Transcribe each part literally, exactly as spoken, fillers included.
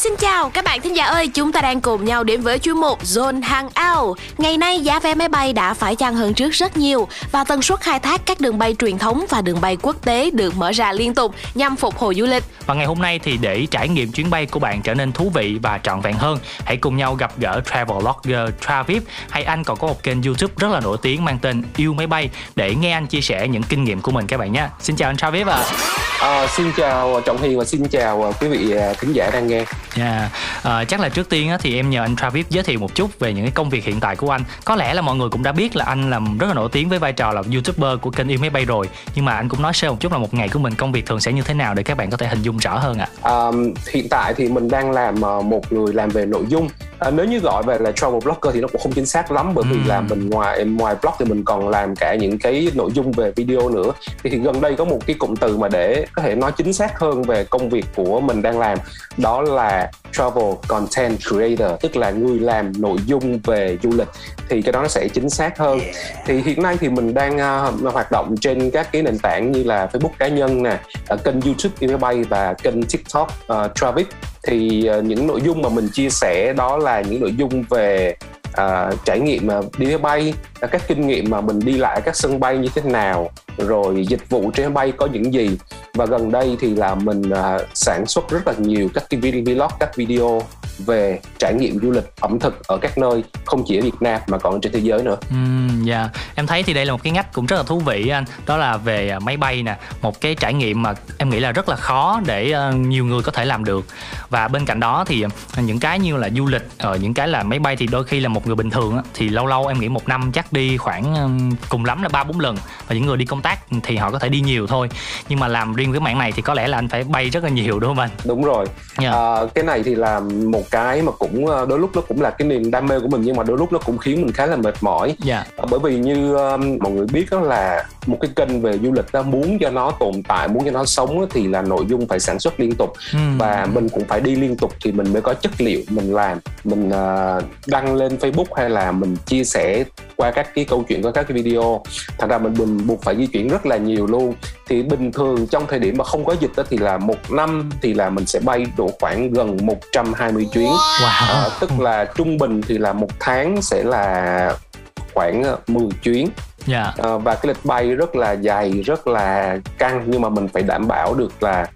Xin chào các bạn thính giả ơi, chúng ta đang cùng nhau đến với chuyên mục Zone Hangout. Ngày nay giá vé máy bay đã phải chăng hơn trước rất nhiều và tần suất khai thác các đường bay truyền thống và đường bay quốc tế được mở ra liên tục nhằm phục hồi du lịch. Và ngày hôm nay thì để trải nghiệm chuyến bay của bạn trở nên thú vị và trọn vẹn hơn, hãy cùng nhau gặp gỡ travelogger Travip, hay anh còn có một kênh YouTube rất là nổi tiếng mang tên Yêu Máy Bay để nghe anh chia sẻ những kinh nghiệm của mình các bạn nhé. Xin chào anh Travip ạ. À. À, xin chào Trọng Hiền và xin chào quý vị khán giả đang nghe. Yeah. À, chắc là trước tiên á, thì em nhờ anh Travip giới thiệu một chút về những cái công việc hiện tại của anh. Có lẽ là mọi người cũng đã biết là anh làm rất là nổi tiếng với vai trò là YouTuber của kênh Yêu Máy Bay rồi, nhưng mà anh cũng nói sơ một chút là một ngày của mình công việc thường sẽ như thế nào để các bạn có thể hình dung rõ hơn ạ. À. À, hiện tại thì mình đang làm một người làm về nội dung. À, nếu như gọi về là travel blogger thì nó cũng không chính xác lắm, bởi vì uhm. là mình ngoài ngoài blog thì mình còn làm cả những cái nội dung về video nữa. Thì, thì gần đây có một cái cụm từ mà để có thể nói chính xác hơn về công việc của mình đang làm, đó là Travel Content Creator, tức là người làm nội dung về du lịch, thì cái đó nó sẽ chính xác hơn. Thì hiện nay thì mình đang uh, hoạt động trên các cái nền tảng như là Facebook cá nhân nè, uh, kênh YouTube Yêu Máy Bay và kênh TikTok uh, Travip. Thì uh, những nội dung mà mình chia sẻ đó là những nội dung về À, trải nghiệm đi máy bay, các kinh nghiệm mà mình đi lại các sân bay như thế nào, rồi dịch vụ trên máy bay có những gì. Và gần đây thì là mình à, sản xuất rất là nhiều các cái vlog, các video về trải nghiệm du lịch ẩm thực ở các nơi, không chỉ ở Việt Nam mà còn trên thế giới nữa. uhm, yeah. Em thấy thì đây là một cái ngách cũng rất là thú vị anh. Đó là về máy bay nè, một cái trải nghiệm mà em nghĩ là rất là khó để nhiều người có thể làm được. Và bên cạnh đó thì những cái như là du lịch, những cái là máy bay thì đôi khi là một người bình thường thì lâu lâu em nghĩ một năm chắc đi khoảng cùng lắm là ba bốn lần. Và những người đi công tác thì họ có thể đi nhiều thôi. Nhưng mà làm riêng cái mảng này thì có lẽ là anh phải bay rất là nhiều đúng không anh? Đúng rồi. yeah. à, Cái này thì là một cái mà cũng đôi lúc nó cũng là cái niềm đam mê của mình, nhưng mà đôi lúc nó cũng khiến mình khá là mệt mỏi. yeah. Bởi vì như um, mọi người biết đó là một cái kênh về du lịch đó, muốn cho nó tồn tại, muốn cho nó sống đó, thì là nội dung phải sản xuất liên tục. uhm. Và mình cũng phải đi liên tục thì mình mới có chất liệu mình làm, mình uh, đăng lên Facebook hay là mình chia sẻ qua các cái câu chuyện, qua các cái video. Thành ra mình, mình buộc phải di chuyển rất là nhiều luôn. Thì bình thường trong thời điểm mà không có dịch đó, thì là một năm thì là mình sẽ bay độ khoảng gần một trăm hai mươi chuyến. wow. à, Tức là trung bình thì là một tháng sẽ là khoảng mười chuyến. yeah. à, Và cái lịch bay rất là dài, rất là căng, nhưng mà mình phải đảm bảo được là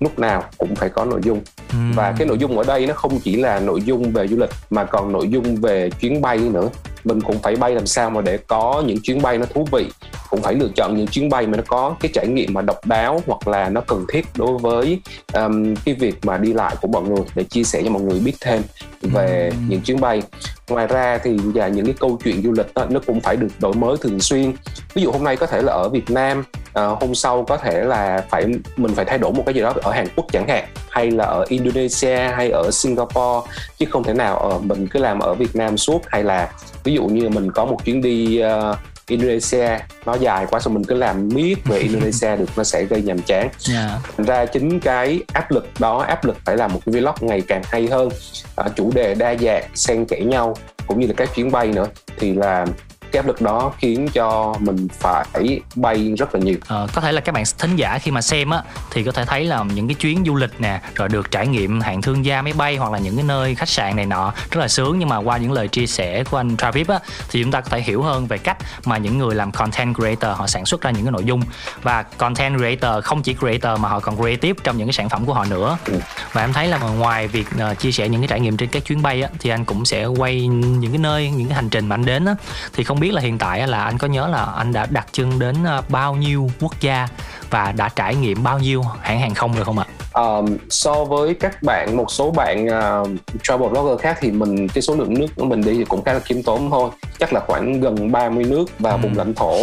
lúc nào cũng phải có nội dung. uhm. Và cái nội dung ở đây nó không chỉ là nội dung về du lịch mà còn nội dung về chuyến bay nữa. Mình cũng phải bay làm sao mà để có những chuyến bay nó thú vị, cũng phải lựa chọn những chuyến bay mà nó có cái trải nghiệm mà độc đáo hoặc là nó cần thiết đối với um, cái việc mà đi lại của mọi người, để chia sẻ cho mọi người biết thêm về uhm. những chuyến bay. Ngoài ra thì và những cái câu chuyện du lịch đó, nó cũng phải được đổi mới thường xuyên. Ví dụ hôm nay có thể là ở Việt Nam, à, hôm sau có thể là phải mình phải thay đổi một cái gì đó ở Hàn Quốc chẳng hạn, hay là ở Indonesia hay ở Singapore, chứ không thể nào ở, mình cứ làm ở Việt Nam suốt. Hay là ví dụ như mình có một chuyến đi uh, Indonesia nó dài quá, xong mình cứ làm miết về Indonesia được, nó sẽ gây nhàm chán. yeah. Thành ra chính cái áp lực đó, áp lực phải làm một cái vlog ngày càng hay hơn, à, chủ đề đa dạng xen kẽ nhau, cũng như là các chuyến bay nữa, thì là cái áp lực đó khiến cho mình phải bay rất là nhiều. À, có thể là các bạn thính giả khi mà xem á thì có thể thấy là những cái chuyến du lịch nè, rồi được trải nghiệm hạng thương gia máy bay hoặc là những cái nơi khách sạn này nọ rất là sướng. Nhưng mà qua những lời chia sẻ của anh Travip á thì chúng ta có thể hiểu hơn về cách mà những người làm content creator họ sản xuất ra những cái nội dung. Và content creator không chỉ creator mà họ còn creative trong những cái sản phẩm của họ nữa. ừ. Và em thấy là ngoài việc uh, chia sẻ những cái trải nghiệm trên các chuyến bay á, thì anh cũng sẽ quay những cái nơi, những cái hành trình mà anh đến á. Thì không Không biết là hiện tại là anh có nhớ là anh đã đặt chân đến bao nhiêu quốc gia và đã trải nghiệm bao nhiêu hãng hàng không rồi không ạ? Um, so với các bạn, một số bạn uh, travel blogger khác thì mình cái số lượng nước của mình đi thì cũng khá là khiêm tốn thôi, chắc là khoảng gần ba mươi nước và ừ. vùng lãnh thổ.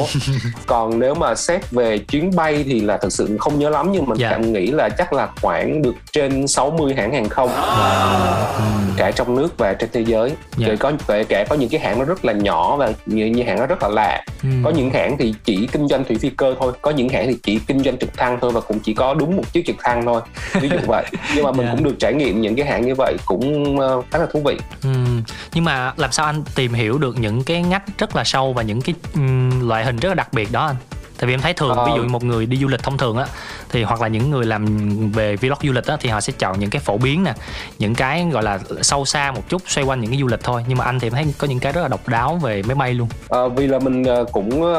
Còn nếu mà xét về chuyến bay thì là thật sự không nhớ lắm, nhưng mình yeah. cảm nghĩ là chắc là khoảng được trên sáu mươi hãng hàng không, wow. cả trong nước và trên thế giới. yeah. Rồi có kể cả có những cái hãng nó rất là nhỏ và như, như hãng nó rất là lạ. ừ. Có những hãng thì chỉ kinh doanh thủy phi cơ thôi, có những hãng thì chỉ kinh doanh trực thăng thôi, và cũng chỉ có đúng một chiếc trực thăng thôi. ví dụ vậy. Nhưng mà mình yeah. cũng được trải nghiệm những cái hãng như vậy cũng khá là thú vị. Ừ. Nhưng mà làm sao anh tìm hiểu được những cái ngách rất là sâu và những cái um, loại hình rất là đặc biệt đó anh? Tại vì em thấy thường ờ. ví dụ một người đi du lịch thông thường á, thì hoặc là những người làm về vlog du lịch á, thì họ sẽ chọn những cái phổ biến nè, những cái gọi là sâu xa một chút, xoay quanh những cái du lịch thôi. Nhưng mà anh thì em thấy có những cái rất là độc đáo về máy bay luôn. Ờ, vì là mình cũng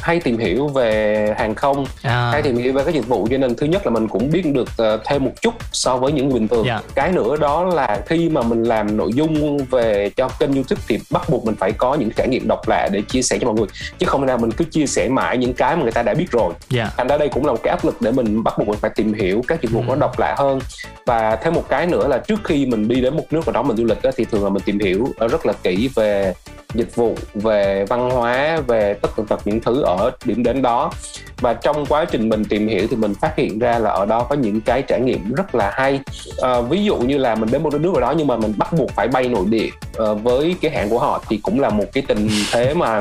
hay tìm hiểu về hàng không, à. hay tìm hiểu về các dịch vụ, cho nên thứ nhất là mình cũng biết được thêm một chút so với những người bình thường. yeah. Cái nữa đó là khi mà mình làm nội dung về cho kênh YouTube thì bắt buộc mình phải có những trải nghiệm độc lạ để chia sẻ cho mọi người, chứ không thể nào mình cứ chia sẻ mãi những cái mà người ta đã biết rồi. yeah. Thành ra đây cũng là một cái áp lực để mình bắt buộc mình phải tìm hiểu các dịch vụ nó ừ. độc lạ hơn. Và thêm một cái nữa là trước khi mình đi đến một nước nào đó mình du lịch đó, thì thường là mình tìm hiểu rất là kỹ về dịch vụ, về văn hóa, về tất cả những thứ ở điểm đến đó. Và trong quá trình mình tìm hiểu thì mình phát hiện ra là ở đó có những cái trải nghiệm rất là hay. À, ví dụ như là mình đến một nước ở đó nhưng mà mình bắt buộc phải bay nội địa à, với cái hãng của họ, thì cũng là một cái tình thế mà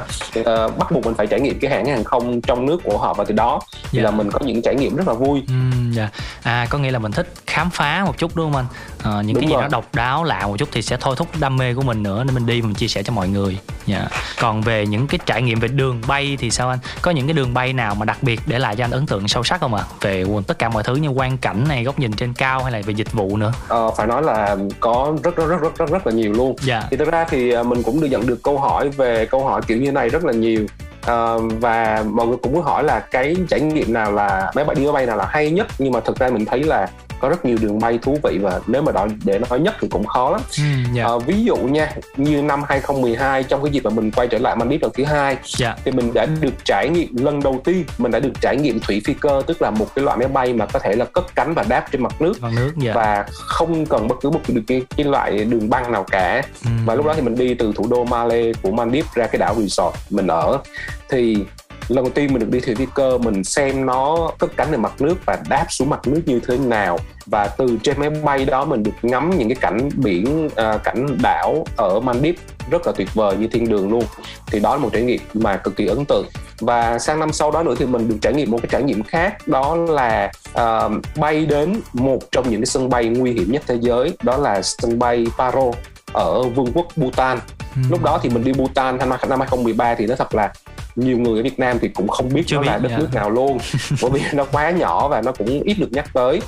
à, bắt buộc mình phải trải nghiệm cái hãng hàng không trong nước của họ. Và từ đó thì yeah. là mình có những trải nghiệm rất là vui. uhm, yeah. À, có nghĩa là mình thích khám phá một chút đúng không anh? À, những đúng cái gì đó độc đáo lạ một chút thì sẽ thôi thúc đam mê của mình nữa, nên mình đi mình chia sẻ cho mọi người. yeah. Còn về những cái trải nghiệm về đường bay thì sao anh? Có những cái đường bay nào mà đặc biệt để lại cho anh ấn tượng sâu sắc không ạ? À? Về tất cả mọi thứ như quang cảnh này, góc nhìn trên cao hay là về dịch vụ nữa? Ờ, phải nói là có rất rất rất rất rất, rất là nhiều luôn. yeah. Thì thực ra thì mình cũng được nhận được câu hỏi về câu hỏi kiểu như này rất là nhiều. Uh, và mọi người cũng muốn hỏi là cái trải nghiệm nào là máy bay đi máy bay nào là hay nhất, nhưng mà thực ra mình thấy là có rất nhiều đường bay thú vị và nếu mà đòi để nói nhất thì cũng khó lắm. mm, yeah. uh, Ví dụ nha, như năm hai không một hai trong cái dịp mà mình quay trở lại Maldives lần thứ hai, yeah. thì mình đã được trải nghiệm lần đầu tiên, mình đã được trải nghiệm thủy phi cơ, tức là một cái loại máy bay mà có thể là cất cánh và đáp trên mặt nước, mặt nước yeah. và không cần bất cứ một cái, cái loại đường băng nào cả. mm. Và lúc đó thì mình đi từ thủ đô Male của Maldives ra cái đảo resort mình ở, thì lần đầu tiên mình được đi thủy phi cơ, mình xem nó cất cánh ở mặt nước và đáp xuống mặt nước như thế nào. Và từ trên máy bay đó mình được ngắm những cái cảnh biển, uh, cảnh đảo ở Maldives rất là tuyệt vời, như thiên đường luôn. Thì đó là một trải nghiệm mà cực kỳ ấn tượng. Và sang năm sau đó nữa thì mình được trải nghiệm một cái trải nghiệm khác, đó là uh, bay đến một trong những cái sân bay nguy hiểm nhất thế giới, đó là sân bay Paro ở Vương quốc Bhutan. ừ. Lúc đó thì mình đi Bhutan năm hai không một ba thì nó thật là nhiều người ở Việt Nam thì cũng không biết Chưa nó biết, là đất yeah. nước nào luôn, bởi vì nó quá nhỏ và nó cũng ít được nhắc tới.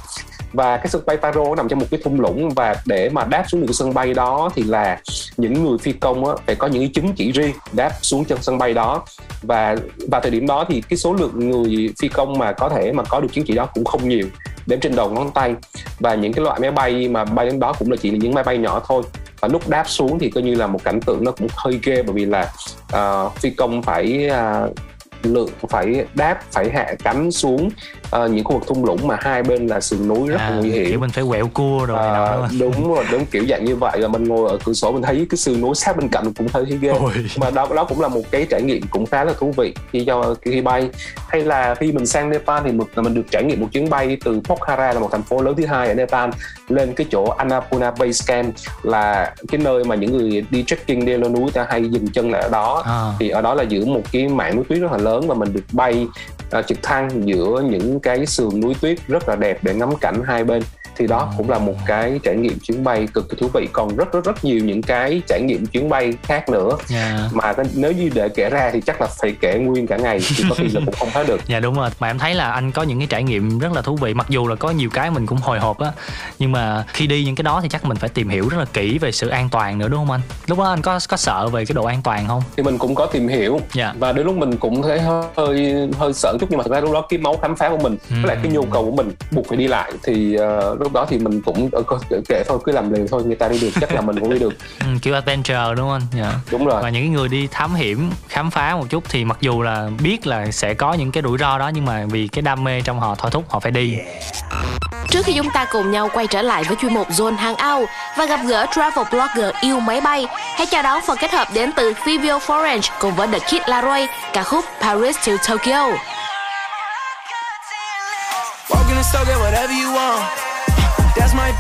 Và cái sân bay Paro nằm trong một cái thung lũng, và để mà đáp xuống được sân bay đó thì là những người phi công á, phải có những cái chứng chỉ riêng đáp xuống chân sân bay đó. Và vào thời điểm đó thì cái số lượng người phi công mà có thể mà có được chứng chỉ đó cũng không nhiều, đếm trên đầu ngón tay. Và những cái loại máy bay mà bay đến đó cũng là chỉ là những máy bay nhỏ thôi. Và lúc đáp xuống thì coi như là một cảnh tượng nó cũng hơi ghê, bởi vì là uh, phi công phải uh, lượng phải đáp, phải hạ cánh xuống uh, những khu vực thung lũng mà hai bên là sườn núi rất à, là nguy hiểm. Kiểu mình phải quẹo cua rồi. Uh, đúng, đúng rồi, đúng kiểu dạng như vậy. Và mình ngồi ở cửa sổ mình thấy cái sườn núi sát bên cạnh cũng thấy ghê. Ôi. Mà đó, đó cũng là một cái trải nghiệm cũng khá là thú vị khi cho khi bay. Hay là khi mình sang Nepal thì mình, mình được trải nghiệm một chuyến bay từ Pokhara, là một thành phố lớn thứ hai ở Nepal, lên cái chỗ Annapurna Base Camp, là cái nơi mà những người đi trekking đi lên núi ta hay dừng chân lại ở đó. À. Thì ở đó là giữa một cái mảng núi tuyết rất là lớn, và mình được bay uh, trực thăng giữa những cái sườn núi tuyết rất là đẹp để ngắm cảnh hai bên. Thì đó cũng là một cái trải nghiệm chuyến bay cực kỳ thú vị. Còn rất rất rất nhiều những cái trải nghiệm chuyến bay khác nữa, yeah. mà nếu như để kể ra thì chắc là phải kể nguyên cả ngày thì có khi là cũng không hết được. Dạ yeah, đúng rồi. Mà em thấy là anh có những cái trải nghiệm rất là thú vị, mặc dù là có nhiều cái mình cũng hồi hộp á, nhưng mà khi đi những cái đó thì chắc mình phải tìm hiểu rất là kỹ về sự an toàn nữa đúng không anh? Lúc đó anh có có sợ về cái độ an toàn không? Thì mình cũng có tìm hiểu, yeah. và đến lúc mình cũng thấy hơi hơi sợ chút, nhưng mà thực ra lúc đó cái máu khám phá của mình với uhm. lại cái nhu cầu của mình buộc phải đi lại thì uh, lúc đó thì mình cũng kệ thôi, cứ làm liều thôi, người ta đi được chắc là mình cũng đi được. ừ, kiểu adventure đúng không anh? Yeah. Đúng rồi. Và những người đi thám hiểm, khám phá một chút thì mặc dù là biết là sẽ có những cái rủi ro đó, nhưng mà vì cái đam mê trong họ thôi thúc họ phải đi. Trước khi chúng ta cùng nhau quay trở lại với chuyên mục Zone Hangout và gặp gỡ travel blogger Yêu Máy Bay, hãy chào đón phần kết hợp đến từ Fivio Foreign cùng với The Kid Laroi, ca khúc Paris to Tokyo. That's my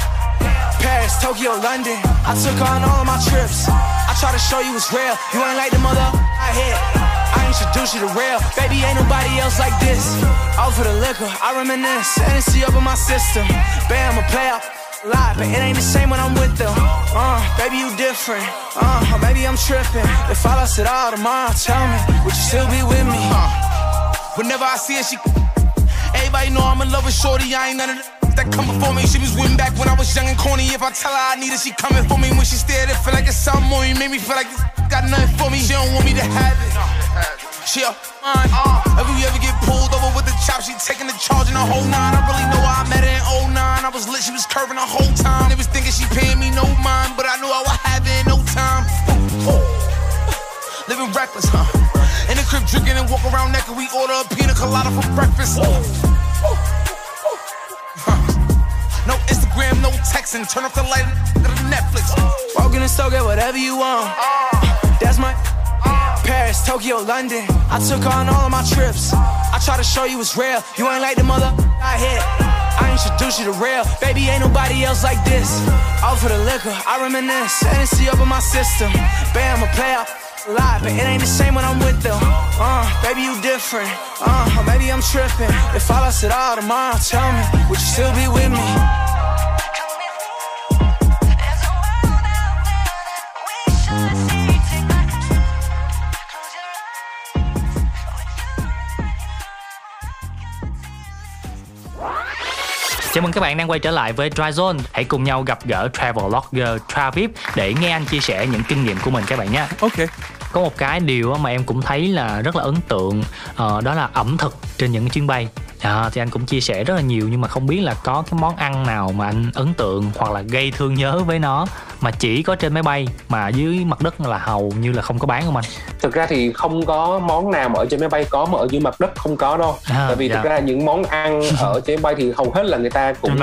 Paris, Tokyo, London. I took on all my trips. I try to show you it's real. You ain't like the mother I hit. I introduce you to real. Baby, ain't nobody else like this. All for the liquor, I reminisce. Hennessy up in my system. Bam, a player live, but it ain't the same when I'm with them. Uh, baby, you different. Uh, or maybe I'm tripping. If I lost it all tomorrow, tell me, would you still be with me? Uh, whenever I see her, she. Everybody know I'm in love with shorty. I ain't none of the. That come before me, she was winning back when I was young and corny. If I tell her I need it, she coming for me. When she stared, it feel like it's something more. You made me feel like this got nothing for me. She don't want me to have it. She a mine. Uh, if you ever get pulled over with the chop, she taking the charge in the whole nine. I really know I met her in oh nine. I was lit, she was curving the whole time. They was thinking she paying me no mind, but I knew I would have it in no time. Ooh, ooh. Living reckless, huh? In the crib drinking and walk around naked. We order a pina colada for breakfast. Ooh, ooh. No Instagram, no texting. Turn off the light of Netflix. Walk in the store, get whatever you want. That's my Paris, Tokyo, London. I took on all of my trips. I try to show you it's real. You ain't like the mother I hit. I introduce you to real. Baby, ain't nobody else like this. All for the liquor, I reminisce. Hennessy up in my system. Bam, a player live, but it ain't the same when I'm with them. Uh, baby, you different. Uh, or maybe I'm tripping. If I lost it all tomorrow, tell me, would you still be with me? Chào mừng các bạn đang quay trở lại với Dry Zone. Hãy cùng nhau gặp gỡ Travelogger Travip để nghe anh chia sẻ những kinh nghiệm của mình các bạn nhé. Ok. Có một cái điều mà em cũng thấy là rất là ấn tượng, đó là ẩm thực trên những chuyến bay. À, thì anh cũng chia sẻ rất là nhiều, nhưng mà không biết là có cái món ăn nào mà anh ấn tượng hoặc là gây thương nhớ với nó mà chỉ có trên máy bay mà dưới mặt đất là hầu như là không có bán không anh? Thực ra thì không có món nào mà ở trên máy bay có mà ở dưới mặt đất không có đâu. À, tại vì dạ. thực ra những món ăn ở trên máy bay thì hầu hết là người ta cũng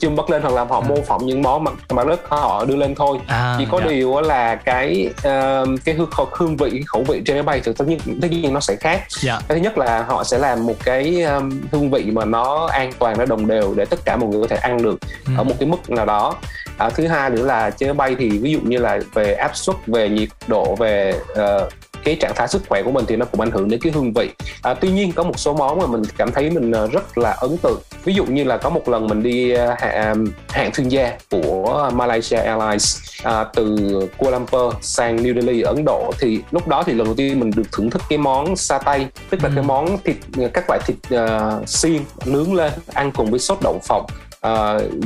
chưng bắt lên hoặc là họ mô phỏng những món mặt mặt đất họ đưa lên thôi. À, chỉ có dạ. điều là cái uh, cái hương vị, cái khẩu vị trên máy bay thì tất nhiên tất nhiên nó sẽ khác. Dạ. Thứ nhất là họ sẽ làm một cái uh, hương vị mà nó an toàn, nó đồng đều để tất cả mọi người có thể ăn được ừ. ở một cái mức nào đó. À, thứ hai nữa là trên máy bay thì ví dụ như là về áp suất, về nhiệt độ, về uh, cái trạng thái sức khỏe của mình thì nó cũng ảnh hưởng đến cái hương vị. À, tuy nhiên có một số món mà mình cảm thấy mình rất là ấn tượng. Ví dụ như là có một lần mình đi hạng, hạng thương gia của Malaysia Airlines à, từ Kuala Lumpur sang New Delhi Ấn Độ, thì lúc đó thì lần đầu tiên mình được thưởng thức cái món sa tay, tức là ừ. cái món thịt, các loại thịt uh, xiên nướng lên ăn cùng với sốt đậu phộng, uh,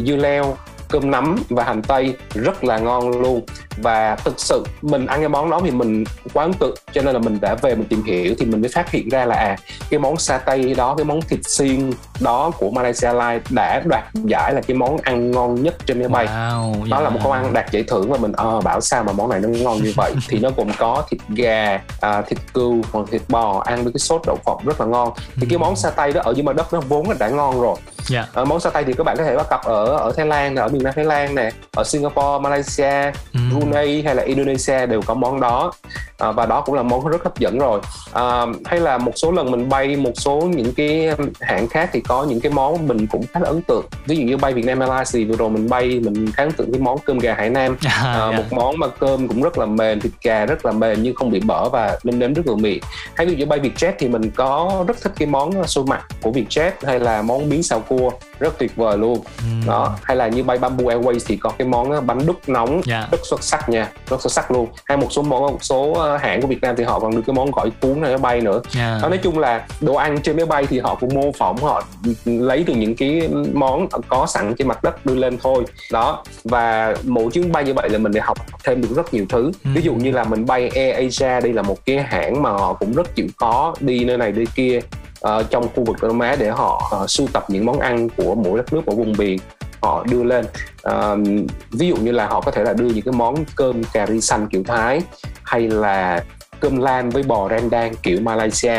dưa leo, cơm nắm và hành tây, rất là ngon luôn. Và thực sự mình ăn cái món đó thì mình quá ấn tượng, cho nên là mình đã về mình tìm hiểu thì mình mới phát hiện ra là à, cái món sa tây đó, cái món thịt xiên đó của Malaysia Airlines đã đoạt giải là cái món ăn ngon nhất trên máy bay. Wow, yeah. Đó là một món ăn đạt giải thưởng và mình ờ, bảo sao mà món này nó ngon như vậy. Thì nó gồm có thịt gà, à, thịt cừu hoặc thịt bò ăn với cái sốt đậu phộng rất là ngon. Thì cái món sa tây đó ở dưới mặt đất nó vốn là đã ngon rồi. Yeah. À, món sa tây thì các bạn có thể bắt gặp ở ở Thái Lan, ở miền Nam Thái Lan nè, ở Singapore, Malaysia, mm. Brunei hay là Indonesia đều có món đó. À, và đó cũng là món rất hấp dẫn rồi. À, hay là một số lần mình bay một số những cái hãng khác thì có những cái món mình cũng khá là ấn tượng. Ví dụ như bay Vietnam Airlines thì vừa rồi mình bay mình khá ấn tượng cái món cơm gà Hải Nam. À, à, yeah. Một món mà cơm cũng rất là mềm, thịt gà rất là mềm nhưng không bị bở và nêm nếm rất vừa miệng. Hay ví dụ như bay Vietjet thì mình có rất thích cái món xôi mặn của Vietjet hay là món miếng xào cua rất tuyệt vời luôn. Mm. Đó, hay là như bay Bamboo Airways thì có cái món bánh đúc nóng yeah. rất xuất sắc nha, rất xuất sắc luôn. Hay một số món một số hãng của Việt Nam thì họ còn đưa cái món gỏi cuốn này máy bay nữa. Yeah. Nói chung là đồ ăn trên máy bay thì họ cũng mô phỏng, họ lấy từ những cái món có sẵn trên mặt đất đưa lên thôi. Đó, và mỗi chuyến bay như vậy là mình để học thêm được rất nhiều thứ. Mm. Ví dụ như là mình bay Air Asia, đây là một cái hãng mà họ cũng rất chịu khó đi nơi này nơi kia Ờ, trong khu vực Đông Nam Á để họ uh, sưu tập những món ăn của mỗi đất nước ở vùng biển họ đưa lên. Uh, ví dụ như là họ có thể là đưa những cái món cơm cà ri xanh kiểu Thái hay là cơm lam với bò rendang kiểu Malaysia.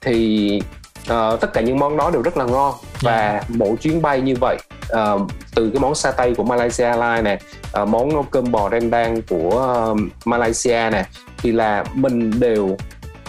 Thì uh, tất cả những món đó đều rất là ngon và yeah. mỗi chuyến bay như vậy uh, từ cái món sa tây của Malaysia Airlines này, uh, món cơm bò rendang của uh, Malaysia này thì là mình đều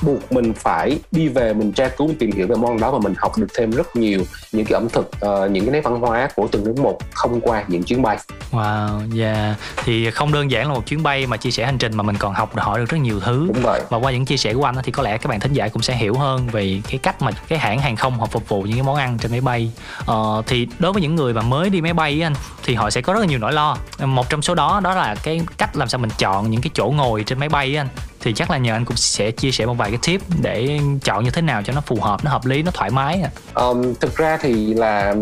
buộc mình phải đi về, mình tra cứu, tìm hiểu về món đó và mình học được thêm rất nhiều những cái ẩm thực, uh, những cái nét văn hóa của từng nước một không qua những chuyến bay. Wow, yeah. Thì không đơn giản là một chuyến bay mà chia sẻ hành trình, mà mình còn học hỏi được rất nhiều thứ. Đúng rồi. Và qua những chia sẻ của anh thì có lẽ các bạn thính giả cũng sẽ hiểu hơn về cái cách mà cái hãng hàng không họ phục vụ những cái món ăn trên máy bay. Ờ, thì đối với những người mà mới đi máy bay anh thì họ sẽ có rất là nhiều nỗi lo. Một trong số đó đó là cái cách làm sao mình chọn những cái chỗ ngồi trên máy bay anh. Thì chắc là nhờ anh cũng sẽ chia sẻ một vài cái tip để chọn như thế nào cho nó phù hợp, nó hợp lý, nó thoải mái. Um, thực ra thì là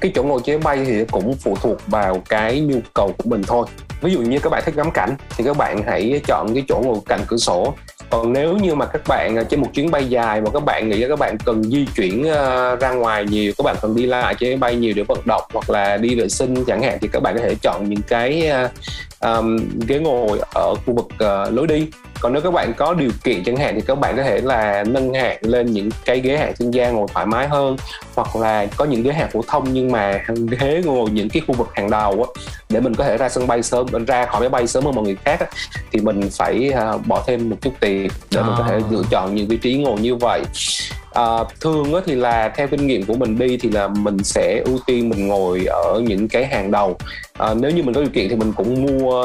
cái chỗ ngồi trên máy bay thì cũng phụ thuộc vào cái nhu cầu của mình thôi. Ví dụ như các bạn thích ngắm cảnh thì các bạn hãy chọn cái chỗ ngồi cạnh cửa sổ. Còn nếu như mà các bạn trên một chuyến bay dài mà các bạn nghĩ là các bạn cần di chuyển ra ngoài nhiều, các bạn cần đi lại trên máy bay nhiều để vận động hoặc là đi vệ sinh chẳng hạn, thì các bạn có thể chọn những cái um, ghế ngồi ở khu vực uh, lối đi. Còn nếu các bạn có điều kiện chẳng hạn thì các bạn có thể là nâng hạng lên những cái ghế hạng thương gia, ngồi thoải mái hơn, hoặc là có những ghế hạng phổ thông nhưng mà ghế ngồi những cái khu vực hàng đầu á, để mình có thể ra sân bay sớm, ra khỏi máy bay sớm hơn mọi người khác á, thì mình phải uh, bỏ thêm một chút tiền để à. mình có thể lựa chọn những vị trí ngồi như vậy. À, thường thì là theo kinh nghiệm của mình đi thì là mình sẽ ưu tiên mình ngồi ở những cái hàng đầu. À, nếu như mình có điều kiện thì mình cũng mua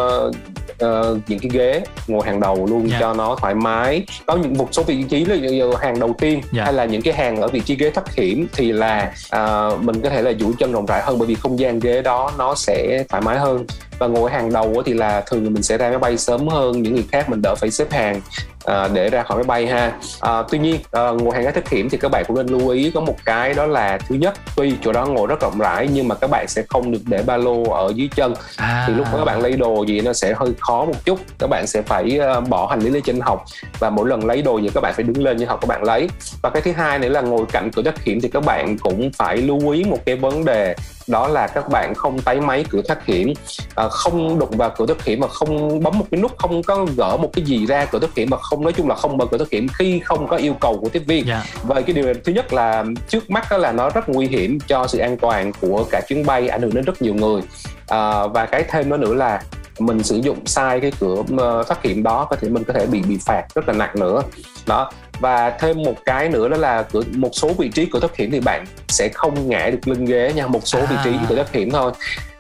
uh, những cái ghế ngồi hàng đầu luôn, yeah. cho nó thoải mái. Có những một số vị trí là hàng đầu tiên, yeah. hay là những cái hàng ở vị trí ghế thoát hiểm thì là uh, mình có thể là duỗi chân rộng rãi hơn, bởi vì không gian ghế đó nó sẽ thoải mái hơn. Và ngồi hàng đầu thì là thường mình sẽ ra máy bay sớm hơn những người khác, mình đỡ phải xếp hàng à, để ra khỏi máy bay ha. À, tuy nhiên à, ngồi hàng ghế thoát hiểm thì các bạn cũng nên lưu ý có một cái, đó là thứ nhất tuy chỗ đó ngồi rất rộng rãi nhưng mà các bạn sẽ không được để ba lô ở dưới chân, à. thì lúc đó các bạn lấy đồ gì nó sẽ hơi khó một chút, các bạn sẽ phải bỏ hành lý lên trên hộc và mỗi lần lấy đồ gì các bạn phải đứng lên như hộc các bạn lấy. Và cái thứ hai nữa là ngồi cạnh cửa thoát hiểm thì các bạn cũng phải lưu ý một cái vấn đề, đó là các bạn không táy máy cửa thoát hiểm, à, không đụng vào cửa thoát hiểm mà không bấm một cái nút, không có gỡ một cái gì ra cửa thoát hiểm, mà không, nói chung là không mở cửa thoát hiểm khi không có yêu cầu của tiếp viên. Yeah. Và cái điều thứ nhất là trước mắt đó là nó rất nguy hiểm cho sự an toàn của cả chuyến bay, ảnh hưởng đến rất nhiều người. À, và cái thêm đó nữa là mình sử dụng sai cái cửa thoát hiểm đó có thể mình có thể bị bị phạt rất là nặng nữa đó. Và thêm một cái nữa đó là cửa, một số vị trí cửa thoát hiểm thì bạn sẽ không ngã được lưng ghế nha, một số à. vị trí cửa thoát hiểm thôi.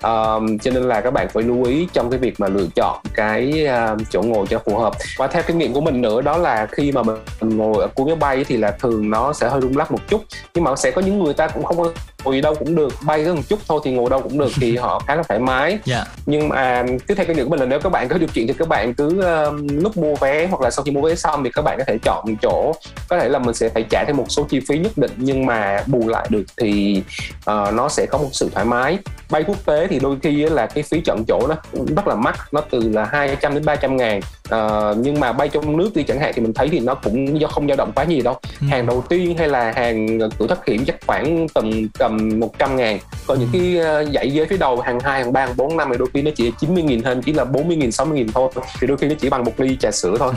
Um, cho nên là các bạn phải lưu ý trong cái việc mà lựa chọn cái uh, chỗ ngồi cho phù hợp. Và theo kinh nghiệm của mình nữa đó là khi mà mình ngồi ở cuối máy bay thì là thường nó sẽ hơi rung lắc một chút, nhưng mà sẽ có những người ta cũng không có ngồi đâu cũng được, bay có một chút thôi thì ngồi đâu cũng được thì họ khá là thoải mái. Yeah. Nhưng mà tiếp theo kinh nghiệm của mình là nếu các bạn có điều kiện thì các bạn cứ um, lúc mua vé hoặc là sau khi mua vé xong thì các bạn có thể chọn một chỗ, có thể là mình sẽ phải trả thêm một số chi phí nhất định nhưng mà bù lại được thì uh, nó sẽ có một sự thoải mái. Bay quốc tế thì đôi khi là cái phí chọn chỗ nó rất là mắc, nó từ là hai trăm đến ba trăm ngàn. À, nhưng mà bay trong nước đi chẳng hạn thì mình thấy thì nó cũng do không dao động quá nhiều đâu. Ừ. Hàng đầu tiên hay là hàng cửa thoát hiểm chắc khoảng tầm tầm một trăm ngàn. Còn ừ. những cái dãy ghế phía đầu hàng hai, hàng ba, hàng bốn, năm thì đôi khi nó chỉ chín mươi nghìn hơn, chỉ là bốn mươi nghìn, sáu mươi nghìn thôi. Thì đôi khi nó chỉ bằng một ly trà sữa thôi.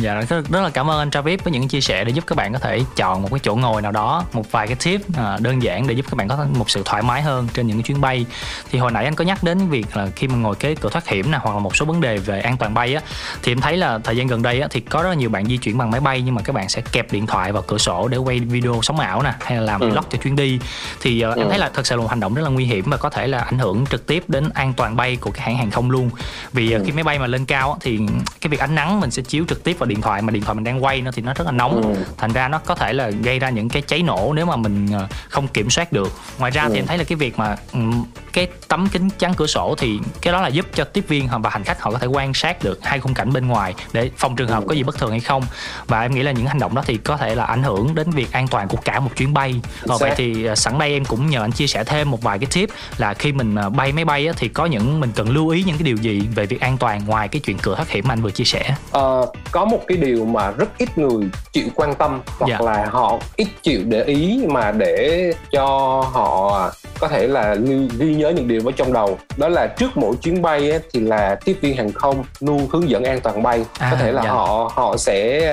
Dạ, rất là cảm ơn anh Travip với những chia sẻ để giúp các bạn có thể chọn một cái chỗ ngồi nào đó, một vài cái tip đơn giản để giúp các bạn có một sự thoải mái hơn trên những cái chuyến bay. Thì hồi nãy anh có nhắc đến việc là khi mà ngồi kế cửa thoát hiểm nào, hoặc là một số vấn đề về an toàn bay á, thì em thấy là thời gian gần đây á, thì có rất là nhiều bạn di chuyển bằng máy bay nhưng mà các bạn sẽ kẹp điện thoại vào cửa sổ để quay video sống ảo nè, hay là làm vlog ừ. cho chuyến đi. Thì uh, ừ. em thấy là thật sự là một hành động rất là nguy hiểm và có thể là ảnh hưởng trực tiếp đến an toàn bay của cái hãng hàng không luôn. Vì uh, ừ. khi máy bay mà lên cao á, thì cái việc ánh nắng mình sẽ chiếu trực tiếp vào điện thoại, mà điện thoại mình đang quay nó thì nó rất là nóng, ừ. thành ra nó có thể là gây ra những cái cháy nổ nếu mà mình uh, không kiểm soát được. Ngoài ra ừ. thì em thấy là cái việc mà um, cái tấm kính chắn cửa sổ thì cái đó là giúp cho tiếp viên và hành khách họ có thể quan sát được hai khung cảnh bên ngoài để phòng trường hợp có gì bất thường hay không. Và em nghĩ là những hành động đó thì có thể là ảnh hưởng đến việc an toàn của cả một chuyến bay. Rồi, vậy thì sẵn đây em cũng nhờ anh chia sẻ thêm một vài cái tip là khi mình bay máy bay thì có những mình cần lưu ý những cái điều gì về việc an toàn ngoài cái chuyện cửa thoát hiểm mà anh vừa chia sẻ. Ờ, có một cái điều mà rất ít người chịu quan tâm hoặc yeah. là họ ít chịu để ý mà để cho họ có thể là ghi nhớ những điều ở trong đầu, đó là trước mỗi chuyến bay ấy, thì là tiếp viên hàng không luôn hướng dẫn an toàn bay. À, có thể là dạ. họ họ sẽ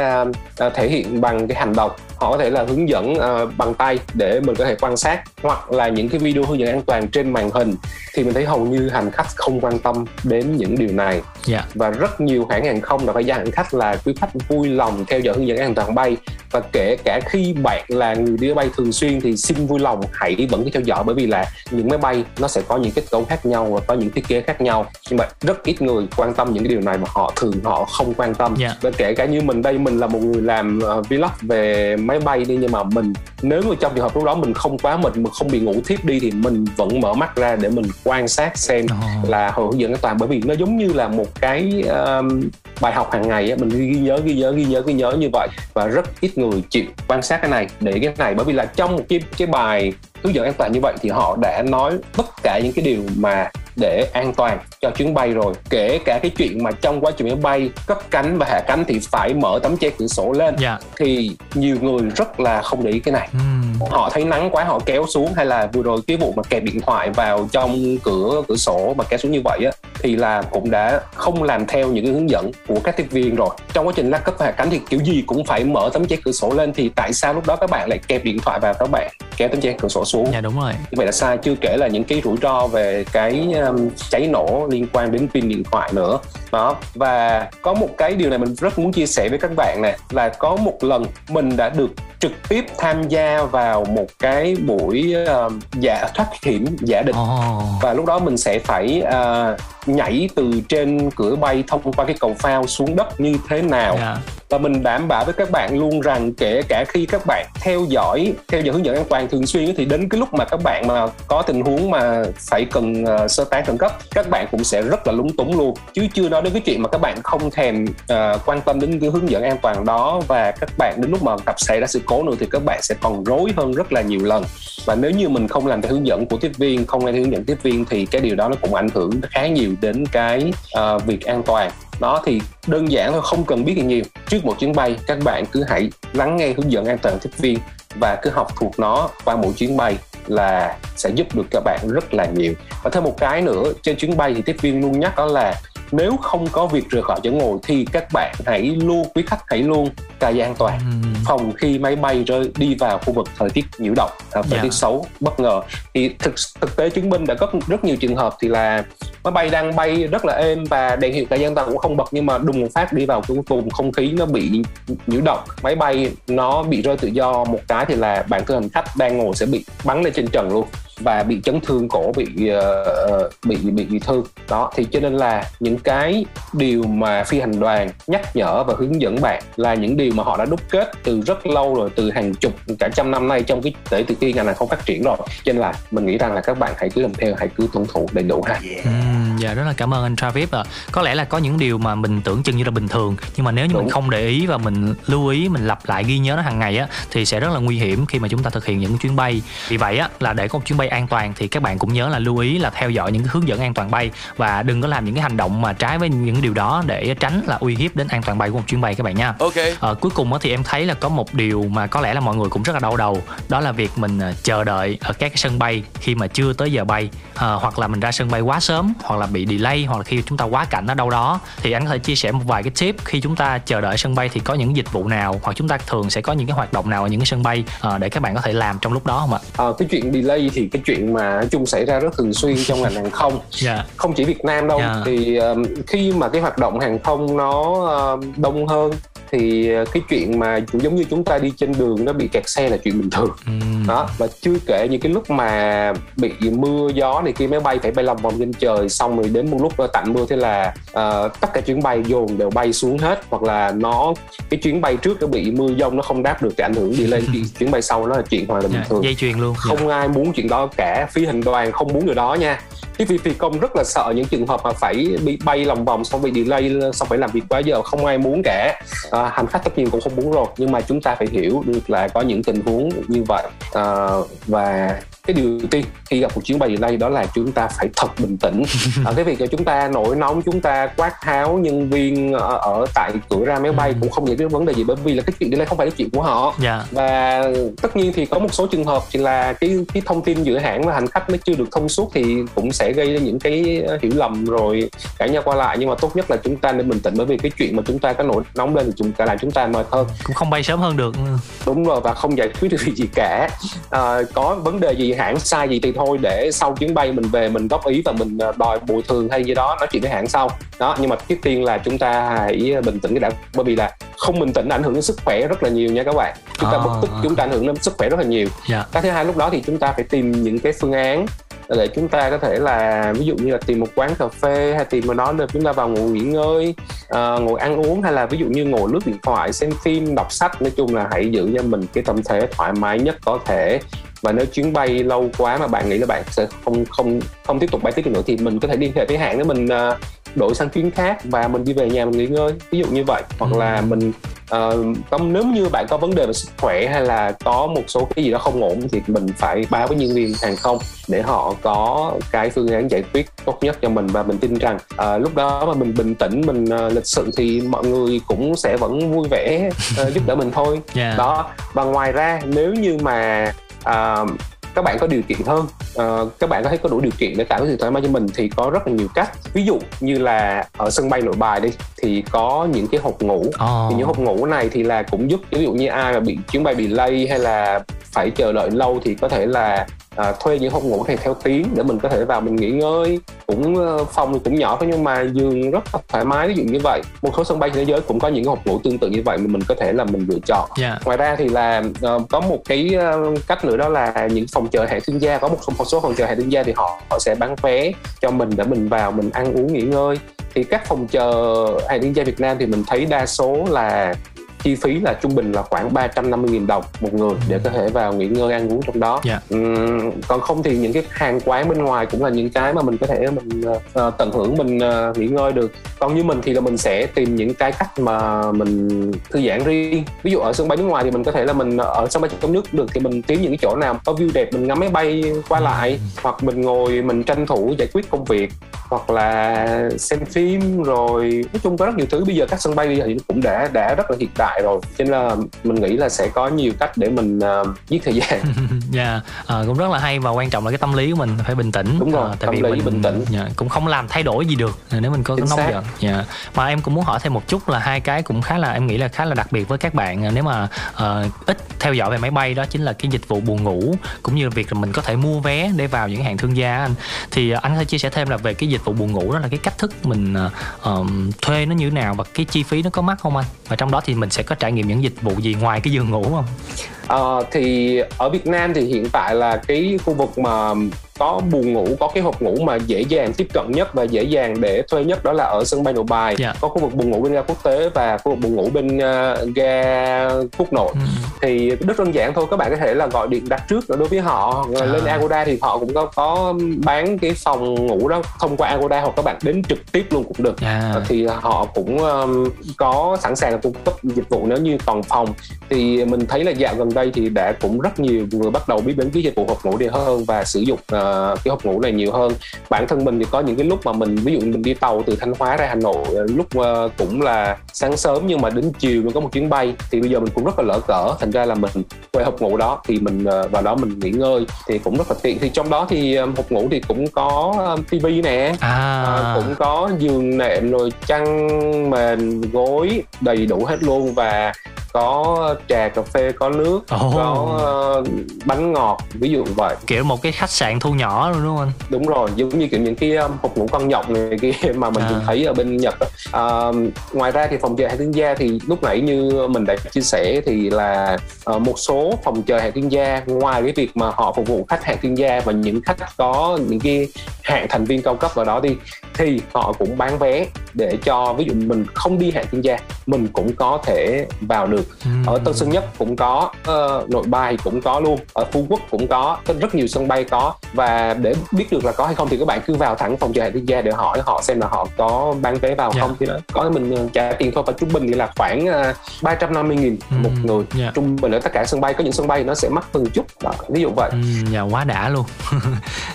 uh, thể hiện bằng cái hành động. họ có thể là hướng dẫn uh, bằng tay để mình có thể quan sát, hoặc là những cái video hướng dẫn an toàn trên màn hình, thì mình thấy hầu như hành khách không quan tâm đến những điều này. Yeah. Và rất nhiều hãng hàng không đã phải giao hành khách là quý khách vui lòng theo dõi hướng dẫn an toàn bay, và kể cả khi bạn là người đi máy bay thường xuyên thì xin vui lòng hãy vẫn cứ theo dõi, bởi vì là những máy bay nó sẽ có những kết cấu khác nhau và có những thiết kế khác nhau, nhưng mà rất ít người quan tâm những cái điều này mà họ thường họ không quan tâm. Yeah. Và kể cả như mình đây, mình là một người làm uh, vlog về máy bay đi, nhưng mà mình nếu mà trong trường hợp lúc đó mình không quá mệt, mình không bị ngủ thiếp đi, thì mình vẫn mở mắt ra để mình quan sát xem oh. là hướng dẫn an toàn, bởi vì nó giống như là một cái um, bài học hàng ngày ấy. Mình ghi nhớ ghi nhớ ghi nhớ ghi nhớ như vậy, và rất ít người chịu quan sát cái này để cái này, bởi vì là trong một cái, cái bài hướng dẫn an toàn như vậy thì họ đã nói tất cả những cái điều mà để an toàn cho chuyến bay rồi, kể cả cái chuyện mà trong quá trình máy bay cất cánh và hạ cánh thì phải mở tấm che cửa sổ lên. Yeah. Thì nhiều người rất là không để ý cái này. Mm. Họ thấy nắng quá họ kéo xuống, hay là vừa rồi cái vụ mà kẹp điện thoại vào trong cửa cửa sổ mà kéo xuống như vậy á, thì là cũng đã không làm theo những cái hướng dẫn của các tiếp viên rồi. Trong quá trình lắc cất và hạ cánh thì kiểu gì cũng phải mở tấm che cửa sổ lên, thì tại sao lúc đó các bạn lại kẹp điện thoại vào, các bạn kéo tấm che cửa sổ xuống? Dạ đúng rồi. Vậy là sai. Chưa kể là những cái rủi ro về cái um, cháy nổ liên quan đến pin điện thoại nữa. Đó. Và có một cái điều này mình rất muốn chia sẻ với các bạn này, là có một lần mình đã được trực tiếp tham gia vào một cái buổi uh, giả thoát hiểm giả định. Oh. Và lúc đó mình sẽ phải uh, nhảy từ trên cửa bay thông qua cái cầu phao xuống đất như thế nào. Yeah. Và mình đảm bảo với các bạn luôn rằng kể cả khi các bạn theo dõi theo dõi hướng dẫn an toàn thường xuyên, thì đến cái lúc mà các bạn mà có tình huống mà phải cần uh, sơ tán khẩn cấp, các bạn cũng sẽ rất là lúng túng luôn, chứ chưa nói đến cái chuyện mà các bạn không thèm uh, quan tâm đến cái hướng dẫn an toàn đó, và các bạn đến lúc mà gặp xảy ra sự cố nữa thì các bạn sẽ còn rối hơn rất là nhiều lần. Và nếu như mình không làm theo hướng dẫn của tiếp viên, không nghe theo hướng dẫn tiếp viên, thì cái điều đó nó cũng ảnh hưởng khá nhiều đến cái uh, việc an toàn. Đó, thì đơn giản thôi, không cần biết gì nhiều. Trước một chuyến bay, các bạn cứ hãy lắng nghe hướng dẫn an toàn tiếp viên và cứ học thuộc nó qua mỗi chuyến bay, là sẽ giúp được các bạn rất là nhiều. Và thêm một cái nữa, trên chuyến bay thì tiếp viên luôn nhắc đó là nếu không có việc rời khỏi chỗ ngồi thì các bạn hãy luôn, quý khách hãy luôn cài dây an toàn, ừ. phòng khi máy bay rơi đi vào khu vực thời tiết nhiễu động, thời tiết yeah. xấu, bất ngờ. Thì thực, thực tế chứng minh đã có rất nhiều trường hợp thì là máy bay đang bay rất là êm và đèn hiệu cài dây an toàn cũng không bật, nhưng mà đùng một phát đi vào cái vùng không khí nó bị nhiễu động, máy bay nó bị rơi tự do một cái thì là bạn cơ hành khách đang ngồi sẽ bị bắn lên trên trần luôn, và bị chấn thương cổ, bị uh, bị bị bị thương. Đó, thì cho nên là những cái điều mà phi hành đoàn nhắc nhở và hướng dẫn bạn là những điều mà họ đã đúc kết từ rất lâu rồi, từ hàng chục cả trăm năm nay, trong cái kể từ khi ngành hàng không phát triển rồi, cho nên là mình nghĩ rằng là các bạn hãy cứ làm theo, hãy cứ tuân thủ đầy đủ ha. Yeah. Uhm, dạ rất là cảm ơn anh Travip ạ. À. Có lẽ là có những điều mà mình tưởng chừng như là bình thường, nhưng mà nếu như Đúng. Mình không để ý và mình lưu ý, mình lặp lại ghi nhớ nó hàng ngày á, thì sẽ rất là nguy hiểm khi mà chúng ta thực hiện những chuyến bay. Vì vậy á, là để có một chuyến bay an toàn thì các bạn cũng nhớ là lưu ý là theo dõi những cái hướng dẫn an toàn bay, và đừng có làm những cái hành động mà trái với những điều đó để tránh là uy hiếp đến an toàn bay của một chuyến bay các bạn nha. Ok. Ờ, cuối cùng thì em thấy là có một điều mà có lẽ là mọi người cũng rất là đau đầu, đó là việc mình chờ đợi ở các cái sân bay khi mà chưa tới giờ bay, à, hoặc là mình ra sân bay quá sớm, hoặc là bị delay, hoặc là khi chúng ta quá cảnh ở đâu đó. Thì anh có thể chia sẻ một vài cái tip khi chúng ta chờ đợi sân bay thì có những dịch vụ nào, hoặc chúng ta thường sẽ có những cái hoạt động nào ở những cái sân bay à, để các bạn có thể làm trong lúc đó không ạ? À, cái chuyện delay thì cái chuyện mà nói chung xảy ra rất thường xuyên trong ngành hàng không, yeah. không chỉ Việt Nam đâu. Yeah. Thì um, khi mà cái hoạt động hàng không nó uh, đông hơn thì cái chuyện mà cũng giống như chúng ta đi trên đường nó bị kẹt xe là chuyện bình thường. Mm. Đó, và chưa kể những cái lúc mà bị mưa gió này kia, máy bay phải bay lòng vòng trên trời, xong rồi đến một lúc tạnh mưa thế là uh, tất cả chuyến bay dồn đều bay xuống hết, hoặc là nó cái chuyến bay trước nó bị mưa giông nó không đáp được thì ảnh hưởng đi lên chuyến bay sau, đó là chuyện hoàn toàn bình thường, dây chuyền luôn, không yeah. ai muốn chuyện đó cả, phi hành đoàn không muốn điều đó nha. Cái phi công rất là sợ những trường hợp mà phải bị bay lòng vòng, xong bị delay, xong phải làm việc quá giờ, không ai muốn cả. À, hành khách tất nhiên cũng không muốn rồi, nhưng mà chúng ta phải hiểu được là có những tình huống như vậy, à, và Cái điều đầu tiên khi gặp một chuyến bay delay đó là chúng ta phải thật bình tĩnh. À, cái việc của chúng ta nổi nóng, chúng ta quát tháo nhân viên ở, ở tại cửa ra máy bay cũng không giải quyết vấn đề gì, bởi vì là cái chuyện delay không phải là chuyện của họ. Yeah. Và tất nhiên thì có một số trường hợp thì là cái, cái thông tin giữa hãng và hành khách nó chưa được thông suốt thì cũng sẽ gây ra những cái hiểu lầm rồi cãi nhau qua lại, nhưng mà tốt nhất là chúng ta nên bình tĩnh, bởi vì cái chuyện mà chúng ta có nổi nóng lên thì chúng ta làm chúng ta mệt hơn, cũng không bay sớm hơn được. Đúng rồi, và không giải quyết được việc gì cả. À, có vấn đề gì hãng sai gì thì thôi để sau chuyến bay mình về mình góp ý và mình đòi bồi thường hay gì đó, nói chuyện với hãng sau đó. Nhưng mà trước tiên là chúng ta hãy bình tĩnh cái đã, bởi vì là không bình tĩnh ảnh hưởng đến sức khỏe rất là nhiều nha các bạn. Chúng ta oh. bực tức chúng ta ảnh hưởng đến sức khỏe rất là nhiều. Yeah. Cái thứ hai lúc đó thì chúng ta phải tìm những cái phương án để chúng ta có thể là ví dụ như là tìm một quán cà phê hay tìm một nó để chúng ta vào ngồi nghỉ ngơi, uh, ngồi ăn uống, hay là ví dụ như ngồi lướt điện thoại, xem phim, đọc sách. Nói chung là hãy giữ cho mình cái tâm thế thoải mái nhất có thể. Và nếu chuyến bay lâu quá mà bạn nghĩ là bạn sẽ không không không tiếp tục bay tiếp được nữa thì mình có thể liên hệ với hãng để mình uh, đổi sang chuyến khác và mình đi về nhà mình nghỉ ngơi, ví dụ như vậy. Hoặc ừ. là mình uh, nếu như bạn có vấn đề về sức khỏe hay là có một số cái gì đó không ổn thì mình phải báo với nhân viên hàng không để họ có cái phương án giải quyết tốt nhất cho mình. Và mình tin rằng uh, lúc đó mà mình bình tĩnh, mình uh, lịch sự thì mọi người cũng sẽ vẫn vui vẻ uh, giúp đỡ mình thôi. Yeah. Đó. Và ngoài ra nếu như mà uh, các bạn có điều kiện hơn, uh, các bạn có thấy có đủ điều kiện để tạo cái sự thoải mái cho mình thì có rất là nhiều cách. Ví dụ như là ở sân bay Nội Bài đi thì có những cái hộp ngủ. Oh. Thì những hộp ngủ này thì là cũng giúp, ví dụ như ai mà bị chuyến bay delay hay là phải chờ đợi lâu thì có thể là À, thuê những hộp ngủ này theo tiếng để mình có thể vào mình nghỉ ngơi. Cũng phòng cũng nhỏ thôi nhưng mà giường rất là thoải mái, ví dụ như vậy. Một số sân bay trên thế giới cũng có những hộp ngủ tương tự như vậy mà mình có thể là mình lựa chọn. Yeah. Ngoài ra thì là uh, có một cái uh, cách nữa đó là những phòng chờ hạng thương gia, có một, một số phòng chờ hạng thương gia thì họ, họ sẽ bán vé cho mình để mình vào mình ăn uống nghỉ ngơi. Thì các phòng chờ hạng thương gia Việt Nam thì mình thấy đa số là chi phí là trung bình là khoảng ba trăm năm mươi nghìn đồng một người để có thể vào nghỉ ngơi ăn uống trong đó. Yeah. Uhm, còn không thì những cái hàng quán bên ngoài cũng là những cái mà mình có thể mình uh, tận hưởng, mình uh, nghỉ ngơi được. Còn như mình thì là mình sẽ tìm những cái cách mà mình thư giãn riêng. Ví dụ ở sân bay nước ngoài thì mình có thể là mình ở sân bay trong nước được thì mình tìm những cái chỗ nào có view đẹp mình ngắm máy bay qua lại, hoặc mình ngồi mình tranh thủ giải quyết công việc, hoặc là xem phim. Rồi nói chung có rất nhiều thứ, bây giờ các sân bay thì cũng đã đã rất là hiện đại rồi, cho nên là mình nghĩ là sẽ có nhiều cách để mình uh, giết thời gian. Yeah. À, cũng rất là hay, và quan trọng là cái tâm lý của mình phải bình tĩnh. Đúng rồi, à, tại tâm vì lý mình bình tĩnh. Yeah, cũng không làm thay đổi gì được nếu mình có cái nóng giận. Yeah. Mà em cũng muốn hỏi thêm một chút là hai cái cũng khá là em nghĩ là khá là đặc biệt với các bạn nếu mà uh, ít theo dõi về máy bay, đó chính là cái dịch vụ buồn ngủ cũng như việc là mình có thể mua vé để vào những hạng thương gia. Anh thì anh có thể chia sẻ thêm là về cái dịch dịch vụ buồn ngủ, đó là cái cách thức mình uh, thuê nó như thế nào và cái chi phí nó có mắc không anh? Và trong đó thì mình sẽ có trải nghiệm những dịch vụ gì ngoài cái giường ngủ không? Ờ, thì ở Việt Nam thì hiện tại là cái khu vực mà có buồng ngủ, có cái hộp ngủ mà dễ dàng tiếp cận nhất và dễ dàng để thuê nhất đó là ở sân bay Nội Bài. Yeah. Có khu vực buồng ngủ bên ga quốc tế và khu vực buồng ngủ bên uh, ga quốc nội. Mm. Thì rất đơn giản thôi, các bạn có thể là gọi điện đặt trước đối với họ. À. Lên Agoda thì họ cũng có, có bán cái phòng ngủ đó thông qua Agoda, hoặc các bạn đến trực tiếp luôn cũng được. À. Thì họ cũng um, có sẵn sàng là cung cấp dịch vụ nếu như còn phòng. Thì mình thấy là dạo gần đây thì đã cũng rất nhiều người bắt đầu biết đến cái dịch vụ hộp ngủ đi hơn và sử dụng uh, cái hộp ngủ này nhiều hơn. Bản thân mình thì có những cái lúc mà mình ví dụ mình đi tàu từ Thanh Hóa ra Hà Nội lúc uh, cũng là sáng sớm nhưng mà đến chiều mình có một chuyến bay thì bây giờ mình cũng rất là lỡ cỡ, thành ra là mình quay hộp ngủ đó thì mình uh, vào đó mình nghỉ ngơi thì cũng rất là tiện. Thì trong đó thì um, hộp ngủ thì cũng có um, tivi nè, à. uh, cũng có giường nệm rồi chăn mền gối đầy đủ hết luôn, và có trà cà phê, có nước, oh. có uh, bánh ngọt, ví dụ vậy. Kiểu một cái khách sạn thu nhỏ luôn đúng không anh? Đúng rồi, giống như kiểu những cái um, hộp ngủ con nhộng này kia mà mình à. thấy ở bên Nhật. uh, Ngoài ra thì phòng chờ hạng thương gia thì lúc nãy như mình đã chia sẻ thì là uh, một số phòng chờ hạng thương gia ngoài cái việc mà họ phục vụ khách hạng thương gia và những khách có những cái hạng thành viên cao cấp vào đó đi thì họ cũng bán vé để cho ví dụ mình không đi hạng thương gia mình cũng có thể vào được. Ở Tân Sơn Nhất cũng có, uh, Nội Bài cũng có luôn, ở Phú Quốc cũng có, rất nhiều sân bay có. Và để biết được là có hay không thì các bạn cứ vào thẳng phòng chờ hạng thương gia để hỏi họ xem là họ có bán vé vào yeah. không. Thì đó có mình trả tiền thôi, và trung bình thì là khoảng uh, ba trăm năm mươi nghìn một người yeah. trung bình ở tất cả sân bay. Có những sân bay nó sẽ mắc hơn chút đó, ví dụ vậy. Dạ quá đã luôn.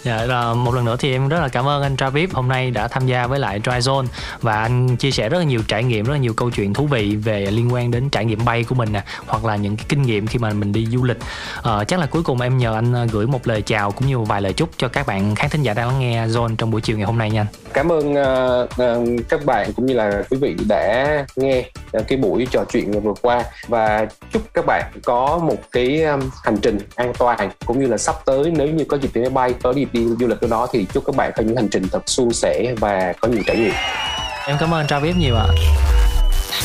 Dạ, một lần nữa thì em rất là cảm ơn anh Travip hôm nay đã tham gia với lại Tryzone, và anh chia sẻ rất là nhiều trải nghiệm, rất là nhiều câu chuyện thú vị về liên quan đến trải nghiệm bay của mình nè, hoặc là những cái kinh nghiệm khi mà mình đi du lịch. À, chắc là cuối cùng em nhờ anh gửi một lời chào cũng như một vài lời chúc cho các bạn khán thính giả đang lắng nghe Zone trong buổi chiều ngày hôm nay nha anh. Cảm ơn uh, uh, các bạn cũng như là quý vị đã nghe uh, cái buổi trò chuyện vừa qua, và chúc các bạn có một cái um, hành trình an toàn, cũng như là sắp tới nếu như có dịp đi máy bay, có dịp đi du lịch ở đó thì chúc các bạn có những hành trình thật suôn sẻ và có nhiều trải nghiệm. Em cảm ơn Travip nhiều ạ.